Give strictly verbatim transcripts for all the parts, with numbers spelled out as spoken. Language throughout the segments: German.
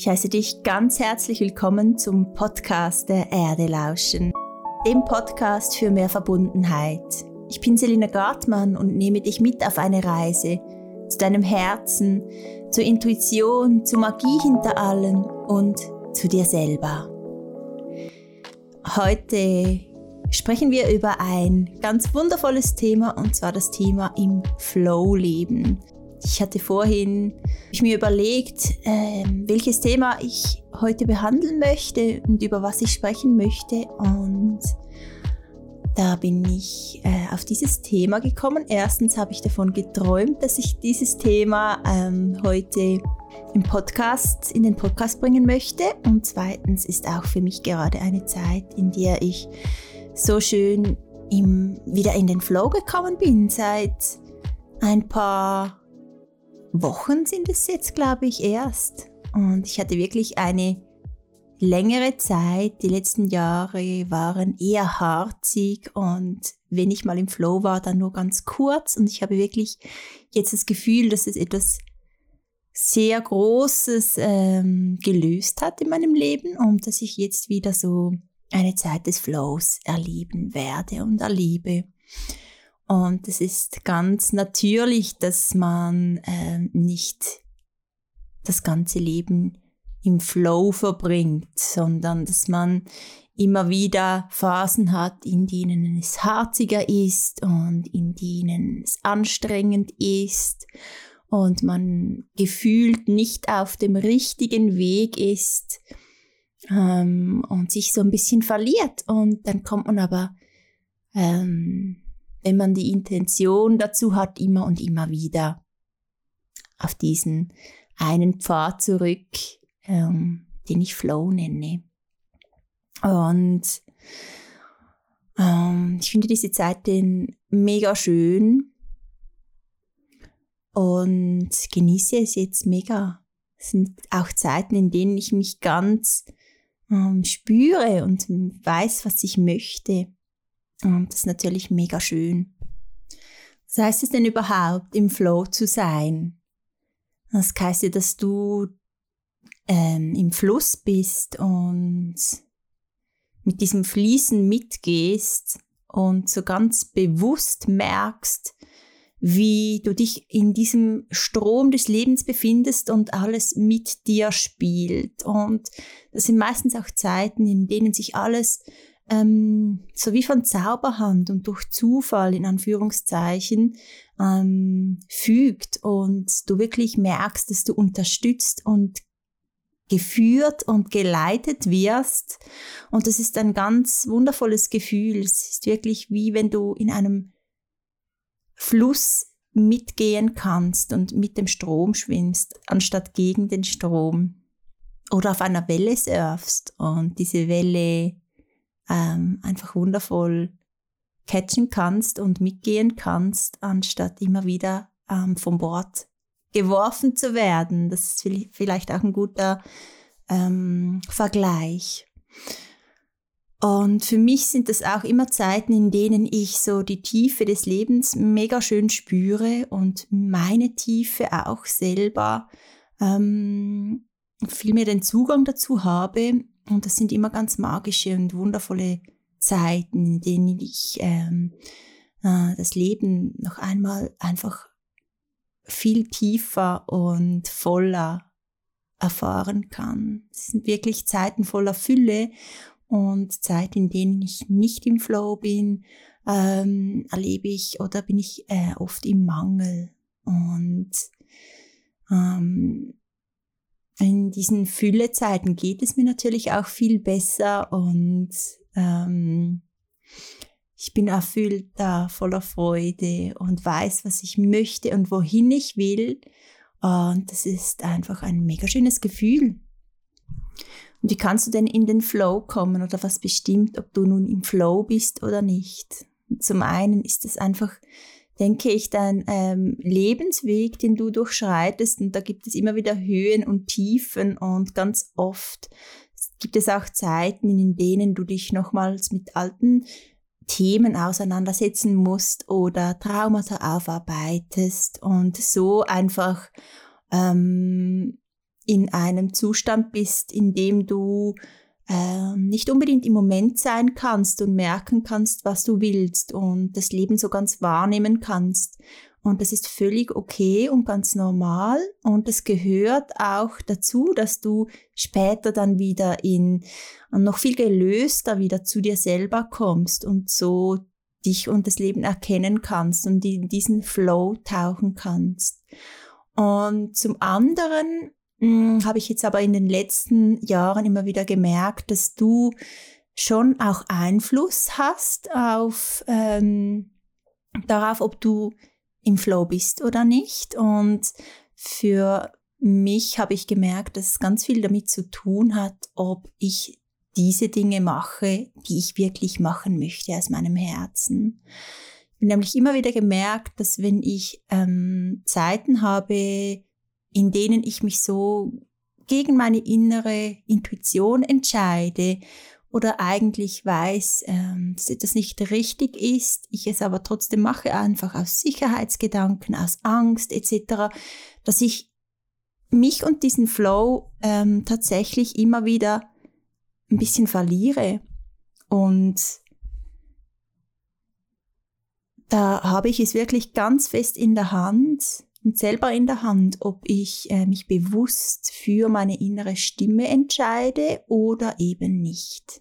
Ich heiße dich ganz herzlich willkommen zum Podcast der Erde lauschen, dem Podcast für mehr Verbundenheit. Ich bin Selina Gartmann und nehme dich mit auf eine Reise zu deinem Herzen, zur Intuition, zur Magie hinter allem und zu dir selber. Heute sprechen wir über ein ganz wundervolles Thema, und zwar das Thema im Flow-Leben. Ich hatte vorhin ich mir überlegt, äh, welches Thema ich heute behandeln möchte und über was ich sprechen möchte. Und da bin ich äh, auf dieses Thema gekommen. Erstens habe ich davon geträumt, dass ich dieses Thema ähm, heute im Podcast, in den Podcast bringen möchte. Und zweitens ist auch für mich gerade eine Zeit, in der ich so schön im, wieder in den Flow gekommen bin. Seit ein paar Wochen sind es jetzt, glaube ich, erst. Und ich hatte wirklich eine längere Zeit. Die letzten Jahre waren eher harzig und wenn ich mal im Flow war, dann nur ganz kurz. Und ich habe wirklich jetzt das Gefühl, dass es etwas sehr Großes ähm, gelöst hat in meinem Leben und dass ich jetzt wieder so eine Zeit des Flows erleben werde und erlebe. Und es ist ganz natürlich, dass man äh, nicht das ganze Leben im Flow verbringt, sondern dass man immer wieder Phasen hat, in denen es harziger ist und in denen es anstrengend ist und man gefühlt nicht auf dem richtigen Weg ist ähm, und sich so ein bisschen verliert. Und dann kommt man aber... Ähm, wenn man die Intention dazu hat, immer und immer wieder auf diesen einen Pfad zurück, ähm, den ich Flow nenne. Und ähm, ich finde diese Zeit denn mega schön und genieße es jetzt mega. Es sind auch Zeiten, in denen ich mich ganz ähm, spüre und weiß, was ich möchte. Und das ist natürlich mega schön. Was heißt es denn überhaupt, im Flow zu sein? Das heißt ja, dass du ähm, im Fluss bist und mit diesem Fließen mitgehst und so ganz bewusst merkst, wie du dich in diesem Strom des Lebens befindest und alles mit dir spielt. Und das sind meistens auch Zeiten, in denen sich alles Ähm, so wie von Zauberhand und durch Zufall in Anführungszeichen ähm, fügt und du wirklich merkst, dass du unterstützt und geführt und geleitet wirst. Und das ist ein ganz wundervolles Gefühl. Es ist wirklich wie wenn du in einem Fluss mitgehen kannst und mit dem Strom schwimmst, anstatt gegen den Strom. Oder auf einer Welle surfst und diese Welle Ähm, einfach wundervoll catchen kannst und mitgehen kannst, anstatt immer wieder ähm, vom Bord geworfen zu werden. Das ist vielleicht auch ein guter ähm, Vergleich. Und für mich sind das auch immer Zeiten, in denen ich so die Tiefe des Lebens mega schön spüre und meine Tiefe auch selber ähm, viel mehr den Zugang dazu habe. Und das sind immer ganz magische und wundervolle Zeiten, in denen ich ähm, äh, das Leben noch einmal einfach viel tiefer und voller erfahren kann. Es sind wirklich Zeiten voller Fülle und Zeiten, in denen ich nicht im Flow bin, ähm, erlebe ich oder bin ich äh, oft im Mangel. Und ähm, in diesen Füllezeiten geht es mir natürlich auch viel besser und ähm, ich bin erfüllt da, voller Freude und weiß, was ich möchte und wohin ich will. Und das ist einfach ein mega schönes Gefühl. Und wie kannst du denn in den Flow kommen oder was bestimmt, ob du nun im Flow bist oder nicht? Zum einen ist es einfach... denke ich, dein ähm, Lebensweg, den du durchschreitest, und da gibt es immer wieder Höhen und Tiefen und ganz oft gibt es auch Zeiten, in denen du dich nochmals mit alten Themen auseinandersetzen musst oder Traumata aufarbeitest und so einfach ähm, in einem Zustand bist, in dem du äh, nicht unbedingt im Moment sein kannst und merken kannst, was du willst und das Leben so ganz wahrnehmen kannst. Und das ist völlig okay und ganz normal und das gehört auch dazu, dass du später dann wieder in noch viel gelöster wieder zu dir selber kommst und so dich und das Leben erkennen kannst und in diesen Flow tauchen kannst. Und zum anderen mh, habe ich jetzt aber in den letzten Jahren immer wieder gemerkt, dass du schon auch Einfluss hast auf ähm, darauf, ob du im Flow bist oder nicht. Und für mich habe ich gemerkt, dass es ganz viel damit zu tun hat, ob ich diese Dinge mache, die ich wirklich machen möchte aus meinem Herzen. Ich habe nämlich immer wieder gemerkt, dass wenn ich ähm, Zeiten habe, in denen ich mich so gegen meine innere Intuition entscheide oder eigentlich weiß, dass etwas nicht richtig ist, ich es aber trotzdem mache, einfach aus Sicherheitsgedanken, aus Angst et cetera, dass ich mich und diesen Flow ähm, tatsächlich immer wieder ein bisschen verliere. Und da habe ich es wirklich ganz fest in der Hand und selber in der Hand, ob ich äh, mich bewusst für meine innere Stimme entscheide oder eben nicht.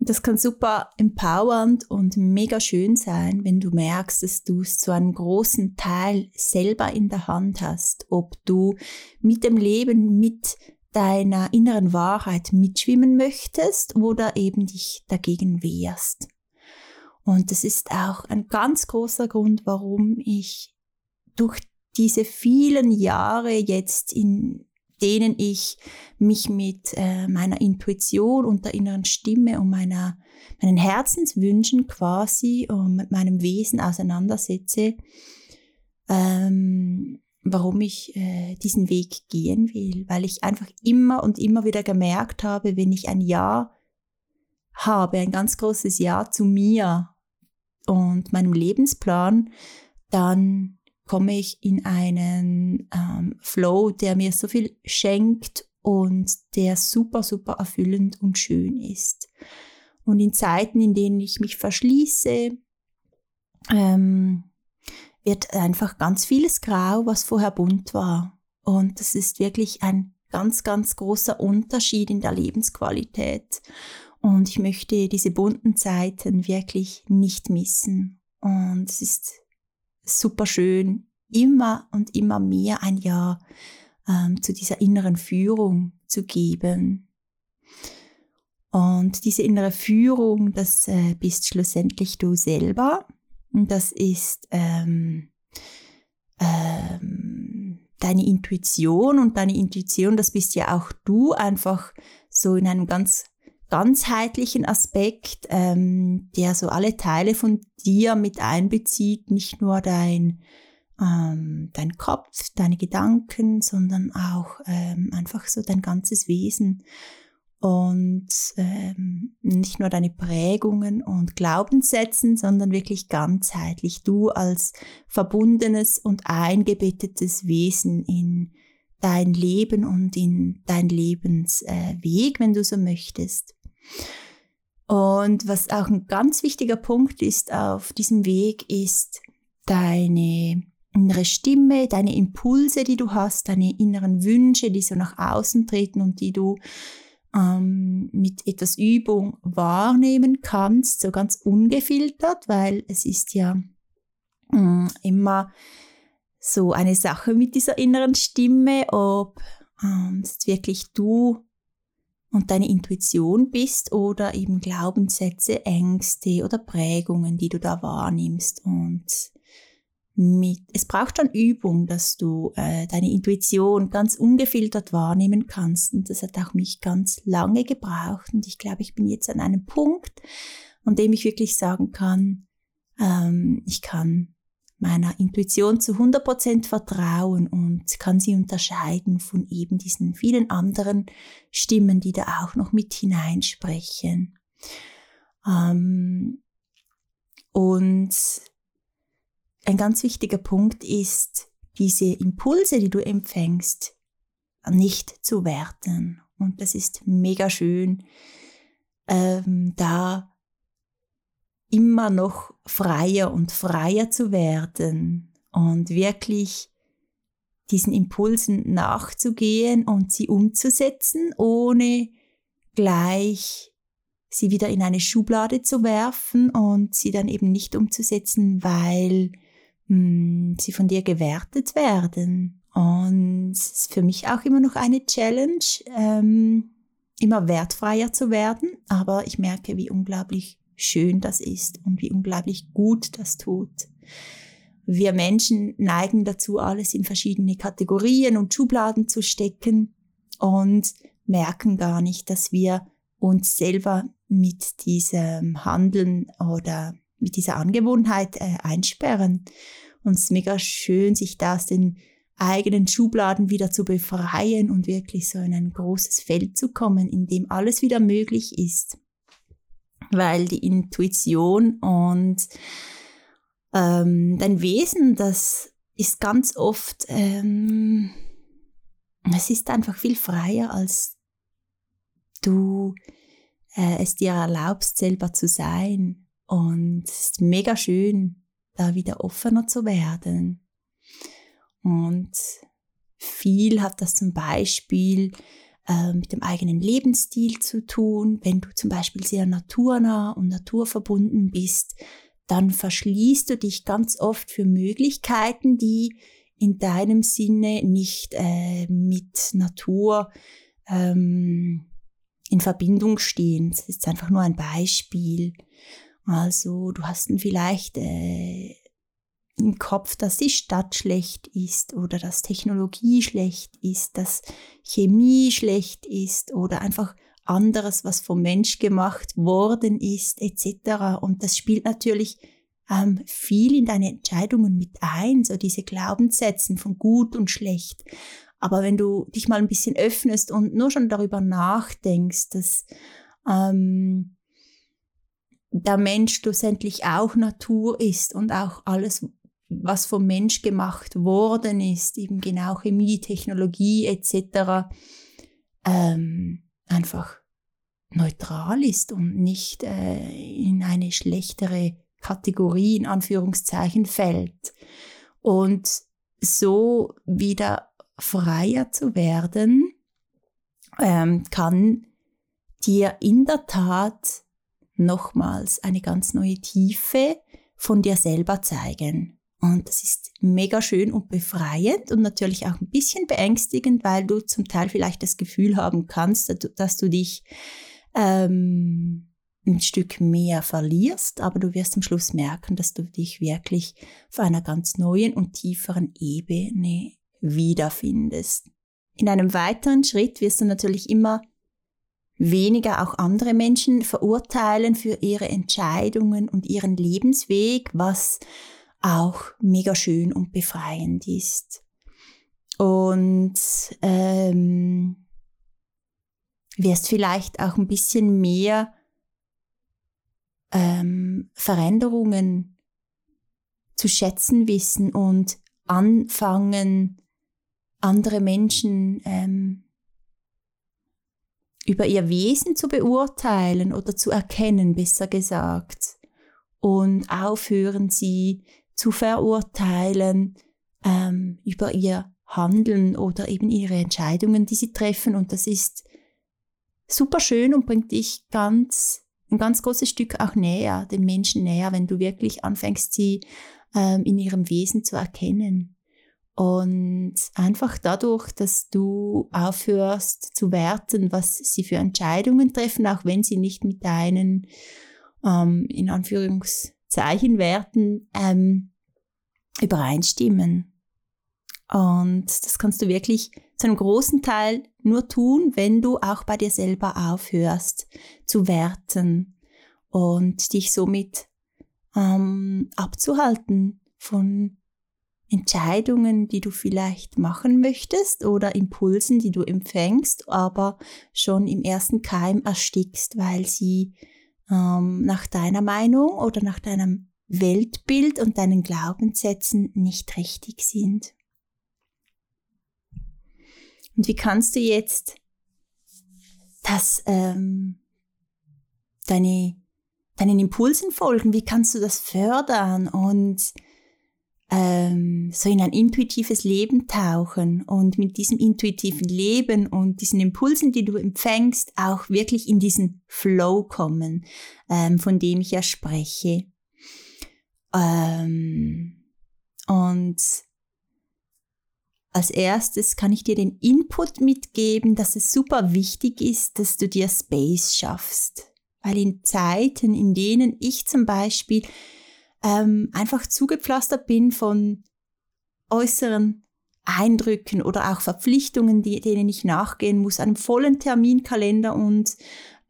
Das kann super empowernd und mega schön sein, wenn du merkst, dass du es zu einem großen Teil selber in der Hand hast, ob du mit dem Leben, mit deiner inneren Wahrheit mitschwimmen möchtest oder eben dich dagegen wehrst. Und das ist auch ein ganz großer Grund, warum ich durch diese vielen Jahre jetzt, in denen ich mich mit äh, meiner Intuition und der inneren Stimme und meiner, meinen Herzenswünschen quasi und mit meinem Wesen auseinandersetze, ähm, warum ich äh, diesen Weg gehen will. Weil ich einfach immer und immer wieder gemerkt habe, wenn ich ein Ja habe, ein ganz großes Ja zu mir und meinem Lebensplan, dann komme ich in einen ähm, Flow, der mir so viel schenkt und der super, super erfüllend und schön ist. Und in Zeiten, in denen ich mich verschließe, ähm, wird einfach ganz vieles grau, was vorher bunt war. Und das ist wirklich ein ganz, ganz großer Unterschied in der Lebensqualität. Und ich möchte diese bunten Zeiten wirklich nicht missen. Und es ist super schön, immer und immer mehr ein Ja ähm, zu dieser inneren Führung zu geben. Und diese innere Führung, das äh, bist schlussendlich du selber. Und das ist ähm, ähm, deine Intuition. Und deine Intuition, das bist ja auch du, einfach so in einem ganz ganzheitlichen Aspekt, ähm, der so alle Teile von dir mit einbezieht, nicht nur dein, ähm, dein Kopf, deine Gedanken, sondern auch ähm, einfach so dein ganzes Wesen und ähm, nicht nur deine Prägungen und Glaubenssätzen, sondern wirklich ganzheitlich. Du als verbundenes und eingebettetes Wesen in dein Leben und in dein Lebensweg, äh, wenn du so möchtest. Und was auch ein ganz wichtiger Punkt ist auf diesem Weg, ist deine innere Stimme, deine Impulse, die du hast, deine inneren Wünsche, die so nach außen treten und die du ähm, mit etwas Übung wahrnehmen kannst, so ganz ungefiltert, weil es ist ja äh, immer so eine Sache mit dieser inneren Stimme, ob ähm, es wirklich du und deine Intuition bist oder eben Glaubenssätze, Ängste oder Prägungen, die du da wahrnimmst. Und mit, es braucht schon Übung, dass du äh, deine Intuition ganz ungefiltert wahrnehmen kannst. Und das hat auch mich ganz lange gebraucht. Und ich glaube, ich bin jetzt an einem Punkt, an dem ich wirklich sagen kann, ähm, ich kann meiner Intuition zu hundert Prozent vertrauen und kann sie unterscheiden von eben diesen vielen anderen Stimmen, die da auch noch mit hineinsprechen. Ähm, und ein ganz wichtiger Punkt ist, diese Impulse, die du empfängst, nicht zu werten. Und das ist mega schön, ähm, da immer noch freier und freier zu werden und wirklich diesen Impulsen nachzugehen und sie umzusetzen, ohne gleich sie wieder in eine Schublade zu werfen und sie dann eben nicht umzusetzen, weil mh, sie von dir gewertet werden. Und es ist für mich auch immer noch eine Challenge, ähm, immer wertfreier zu werden, aber ich merke, wie unglaublich schön das ist und wie unglaublich gut das tut. Wir Menschen neigen dazu, alles in verschiedene Kategorien und Schubladen zu stecken und merken gar nicht, dass wir uns selber mit diesem Handeln oder mit dieser Angewohnheit äh, einsperren. Und es ist mega schön, sich da aus den eigenen Schubladen wieder zu befreien und wirklich so in ein großes Feld zu kommen, in dem alles wieder möglich ist. Weil die Intuition und ähm, dein Wesen, das ist ganz oft, ähm, es ist einfach viel freier, als du äh, es dir erlaubst, selber zu sein. Und es ist mega schön, da wieder offener zu werden. Und viel hat das zum Beispiel mit dem eigenen Lebensstil zu tun. Wenn du zum Beispiel sehr naturnah und naturverbunden bist, dann verschließt du dich ganz oft für Möglichkeiten, die in deinem Sinne nicht äh, mit Natur ähm, in Verbindung stehen. Das ist einfach nur ein Beispiel. Also du hast dann vielleicht äh, im Kopf, dass die Stadt schlecht ist oder dass Technologie schlecht ist, dass Chemie schlecht ist oder einfach anderes, was vom Mensch gemacht worden ist, et cetera. Und das spielt natürlich ähm, viel in deine Entscheidungen mit ein, so diese Glaubenssätze von gut und schlecht. Aber wenn du dich mal ein bisschen öffnest und nur schon darüber nachdenkst, dass ähm, der Mensch schlussendlich auch Natur ist und auch alles, was vom Mensch gemacht worden ist, eben genau Chemie, Technologie et cetera, ähm, einfach neutral ist und nicht äh, in eine schlechtere Kategorie in Anführungszeichen fällt. Und so wieder freier zu werden, ähm, kann dir in der Tat nochmals eine ganz neue Tiefe von dir selber zeigen. Und das ist mega schön und befreiend und natürlich auch ein bisschen beängstigend, weil du zum Teil vielleicht das Gefühl haben kannst, dass du dich ähm, ein Stück mehr verlierst, aber du wirst am Schluss merken, dass du dich wirklich auf einer ganz neuen und tieferen Ebene wiederfindest. In einem weiteren Schritt wirst du natürlich immer weniger auch andere Menschen verurteilen für ihre Entscheidungen und ihren Lebensweg, was auch mega schön und befreiend ist. Und ähm, wirst vielleicht auch ein bisschen mehr ähm, Veränderungen zu schätzen wissen und anfangen, andere Menschen ähm, über ihr Wesen zu beurteilen oder zu erkennen, besser gesagt, und aufhören, sie zu verurteilen ähm, über ihr Handeln oder eben ihre Entscheidungen, die sie treffen. Und das ist super schön und bringt dich ganz ein ganz großes Stück auch näher, den Menschen näher, wenn du wirklich anfängst, sie ähm, in ihrem Wesen zu erkennen. Und einfach dadurch, dass du aufhörst zu werten, was sie für Entscheidungen treffen, auch wenn sie nicht mit deinen, ähm, in Anführungszeichen, Werten ähm, übereinstimmen. Und das kannst du wirklich zu einem großen Teil nur tun, wenn du auch bei dir selber aufhörst zu werten und dich somit ähm, abzuhalten von Entscheidungen, die du vielleicht machen möchtest oder Impulsen, die du empfängst, aber schon im ersten Keim erstickst, weil sie ähm, nach deiner Meinung oder nach deinem Weltbild und deinen Glaubenssätzen nicht richtig sind. Und wie kannst du jetzt das, ähm, deine, deinen Impulsen folgen? Wie kannst du das fördern und ähm, so in ein intuitives Leben tauchen und mit diesem intuitiven Leben und diesen Impulsen, die du empfängst, auch wirklich in diesen Flow kommen, ähm, von dem ich ja spreche? Ähm, und als erstes kann ich dir den Input mitgeben, dass es super wichtig ist, dass du dir Space schaffst. Weil in Zeiten, in denen ich zum Beispiel ähm, einfach zugepflastert bin von äußeren Eindrücken oder auch Verpflichtungen, die, denen ich nachgehen muss, einem vollen Terminkalender und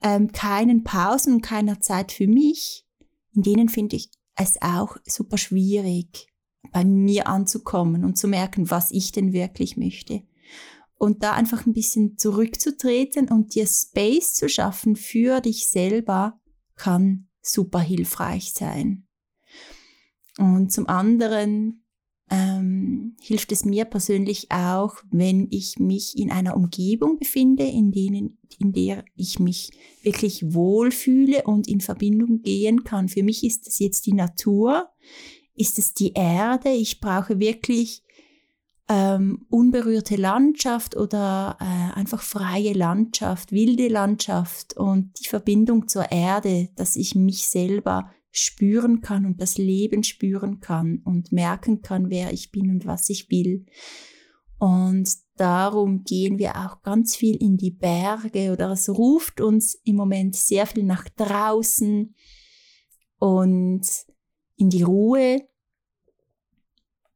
ähm, keinen Pausen und keiner Zeit für mich, in denen finde ich es auch super schwierig, bei mir anzukommen und zu merken, was ich denn wirklich möchte. Und da einfach ein bisschen zurückzutreten und dir Space zu schaffen für dich selber, kann super hilfreich sein. Und zum anderen ähm, hilft es mir persönlich auch, wenn ich mich in einer Umgebung befinde, in denen, in der ich mich wirklich wohlfühle und in Verbindung gehen kann. Für mich ist es jetzt die Natur, ist es die Erde. Ich brauche wirklich ähm, unberührte Landschaft oder äh, einfach freie Landschaft, wilde Landschaft und die Verbindung zur Erde, dass ich mich selber spüren kann und das Leben spüren kann und merken kann, wer ich bin und was ich will. Und darum gehen wir auch ganz viel in die Berge oder es ruft uns im Moment sehr viel nach draußen und in die Ruhe,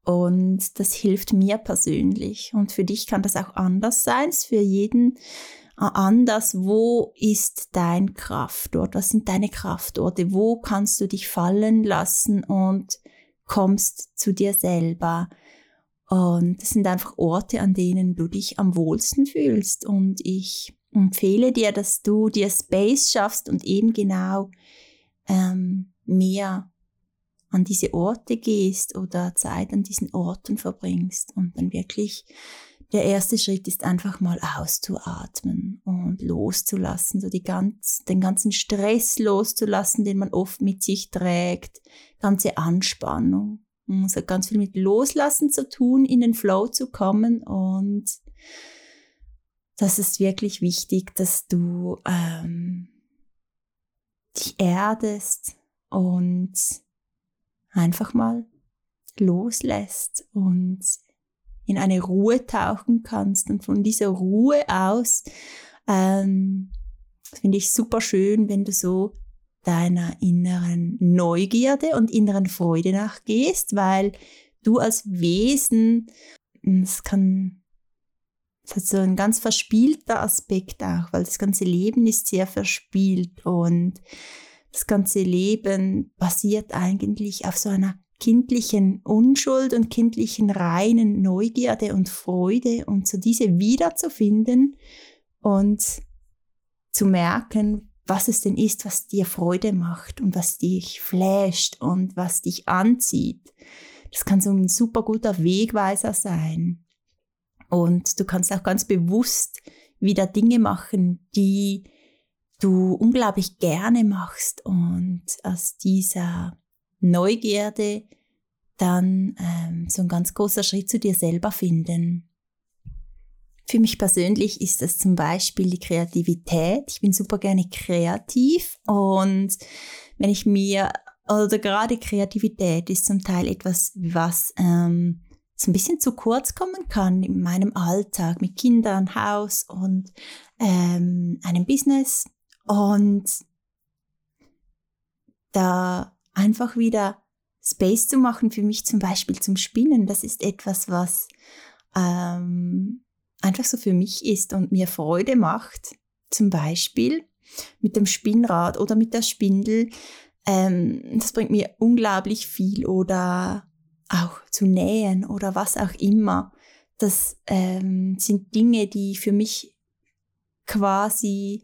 und das hilft mir persönlich. Und für dich kann das auch anders sein, ist für jeden anders. Wo ist dein Kraftort? Was sind deine Kraftorte? Wo kannst du dich fallen lassen und kommst zu dir selber? Und das sind einfach Orte, an denen du dich am wohlsten fühlst. Und ich empfehle dir, dass du dir Space schaffst und eben genau ähm, mehr an diese Orte gehst oder Zeit an diesen Orten verbringst. Und dann wirklich der erste Schritt ist einfach mal auszuatmen und loszulassen, so die ganz, den ganzen Stress loszulassen, den man oft mit sich trägt, ganze Anspannung. Es hat ganz viel mit Loslassen zu tun, in den Flow zu kommen, und das ist wirklich wichtig, dass du ähm, dich erdest und einfach mal loslässt und in eine Ruhe tauchen kannst. Und von dieser Ruhe aus, ähm, finde ich super schön, wenn du so deiner inneren Neugierde und inneren Freude nachgehst, weil du als Wesen, das kann, das hat so ein ganz verspielter Aspekt auch, weil das ganze Leben ist sehr verspielt und das ganze Leben basiert eigentlich auf so einer kindlichen Unschuld und kindlichen reinen Neugierde und Freude, und so diese wiederzufinden und zu merken, was es denn ist, was dir Freude macht und was dich flasht und was dich anzieht. Das kann so ein super guter Wegweiser sein. Und du kannst auch ganz bewusst wieder Dinge machen, die du unglaublich gerne machst, und aus dieser Neugierde dann ähm, so ein ganz großer Schritt zu dir selber finden. Für mich persönlich ist das zum Beispiel die Kreativität. Ich bin super gerne kreativ, und wenn ich mir, oder gerade Kreativität ist zum Teil etwas, was ähm, so ein bisschen zu kurz kommen kann in meinem Alltag mit Kindern, Haus und ähm, einem Business. Und da einfach wieder Space zu machen, für mich zum Beispiel zum Spinnen, das ist etwas, was ähm, einfach so für mich ist und mir Freude macht. Zum Beispiel mit dem Spinnrad oder mit der Spindel. Ähm, das bringt mir unglaublich viel, oder auch zu nähen oder was auch immer. Das ähm, sind Dinge, die für mich quasi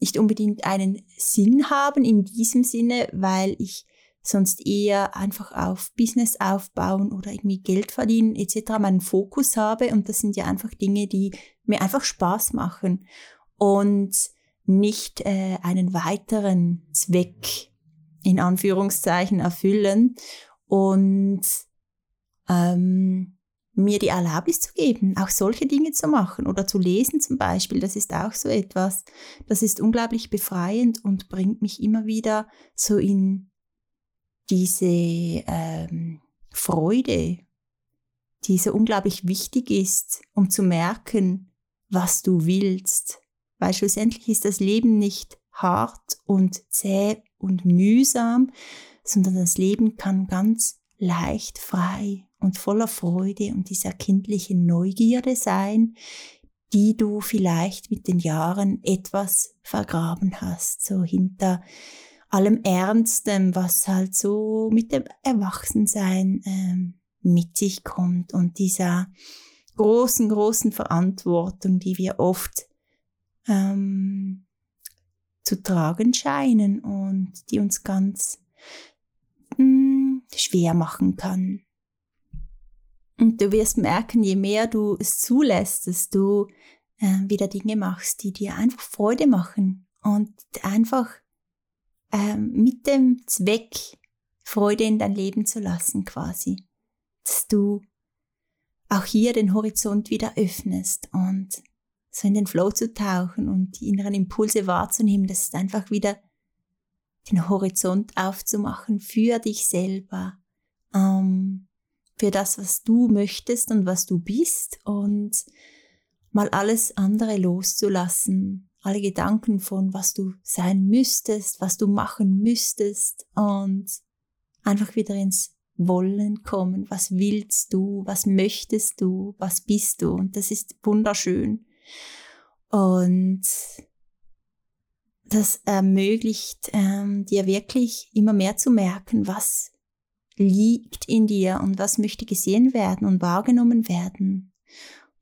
nicht unbedingt einen Sinn haben in diesem Sinne, weil ich sonst eher einfach auf Business aufbauen oder irgendwie Geld verdienen et cetera meinen Fokus habe. Und das sind ja einfach Dinge, die mir einfach Spaß machen und nicht äh, einen weiteren Zweck in Anführungszeichen erfüllen und ähm, mir die Erlaubnis zu geben, auch solche Dinge zu machen oder zu lesen zum Beispiel. Das ist auch so etwas. Das ist unglaublich befreiend und bringt mich immer wieder so in diese ähm, Freude, die so unglaublich wichtig ist, um zu merken, was du willst. Weil schlussendlich ist das Leben nicht hart und zäh und mühsam, sondern das Leben kann ganz leicht, frei und voller Freude und dieser kindlichen Neugierde sein, die du vielleicht mit den Jahren etwas vergraben hast, so hinter allem Ernstem, was halt so mit dem Erwachsensein ähm, mit sich kommt und dieser großen, großen Verantwortung, die wir oft ähm, zu tragen scheinen und die uns ganz mh, schwer machen kann. Und du wirst merken, je mehr du es zulässt, dass du äh, wieder Dinge machst, die dir einfach Freude machen und einfach äh, mit dem Zweck Freude in dein Leben zu lassen quasi, dass du auch hier den Horizont wieder öffnest und so in den Flow zu tauchen und die inneren Impulse wahrzunehmen, das ist einfach wieder den Horizont aufzumachen für dich selber, ähm, für das, was du möchtest und was du bist und mal alles andere loszulassen, alle Gedanken von, was du sein müsstest, was du machen müsstest und einfach wieder ins Wollen kommen. Was willst du? Was möchtest du? Was bist du? Und das ist wunderschön. Und das ermöglicht ähm, dir wirklich immer mehr zu merken, was liegt in dir und was möchte gesehen werden und wahrgenommen werden.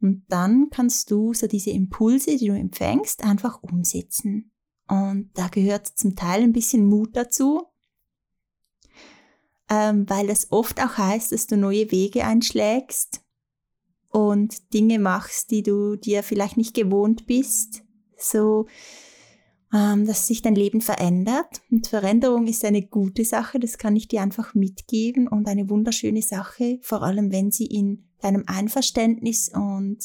Und dann kannst du so diese Impulse, die du empfängst, einfach umsetzen. Und da gehört zum Teil ein bisschen Mut dazu, ähm, weil das oft auch heißt, dass du neue Wege einschlägst und Dinge machst, die du dir vielleicht nicht gewohnt bist, so ähm, dass sich dein Leben verändert. Und Veränderung ist eine gute Sache, das kann ich dir einfach mitgeben und eine wunderschöne Sache, vor allem wenn sie in deinem Einverständnis und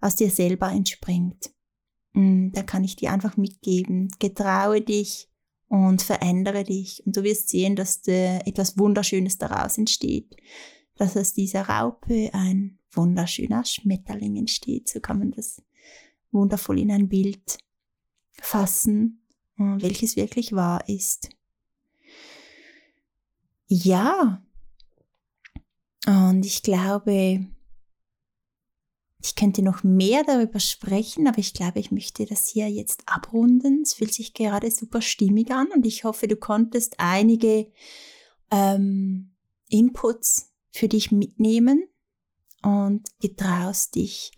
aus dir selber entspringt. Und da kann ich dir einfach mitgeben, getraue dich und verändere dich und du wirst sehen, dass äh, etwas Wunderschönes daraus entsteht, dass aus dieser Raupe ein wunderschöner Schmetterling entsteht. So kann man das wundervoll in ein Bild fassen, welches wirklich wahr ist. Ja, und ich glaube, ich könnte noch mehr darüber sprechen, aber ich glaube, ich möchte das hier jetzt abrunden. Es fühlt sich gerade super stimmig an und ich hoffe, du konntest einige ähm, Inputs für dich mitnehmen. Und getraust dich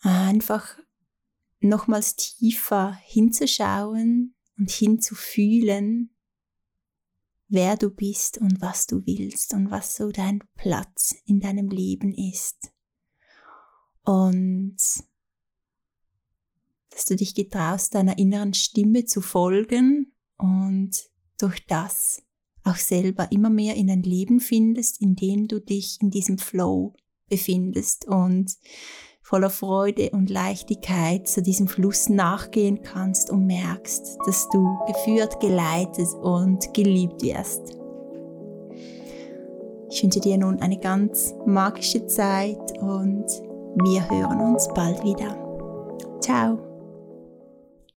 einfach nochmals tiefer hinzuschauen und hinzufühlen, wer du bist und was du willst und was so dein Platz in deinem Leben ist. Und dass du dich getraust, deiner inneren Stimme zu folgen und durch das auch selber immer mehr in ein Leben findest, in dem du dich in diesem Flow befindest und voller Freude und Leichtigkeit zu diesem Fluss nachgehen kannst und merkst, dass du geführt, geleitet und geliebt wirst. Ich wünsche dir nun eine ganz magische Zeit und wir hören uns bald wieder. Ciao!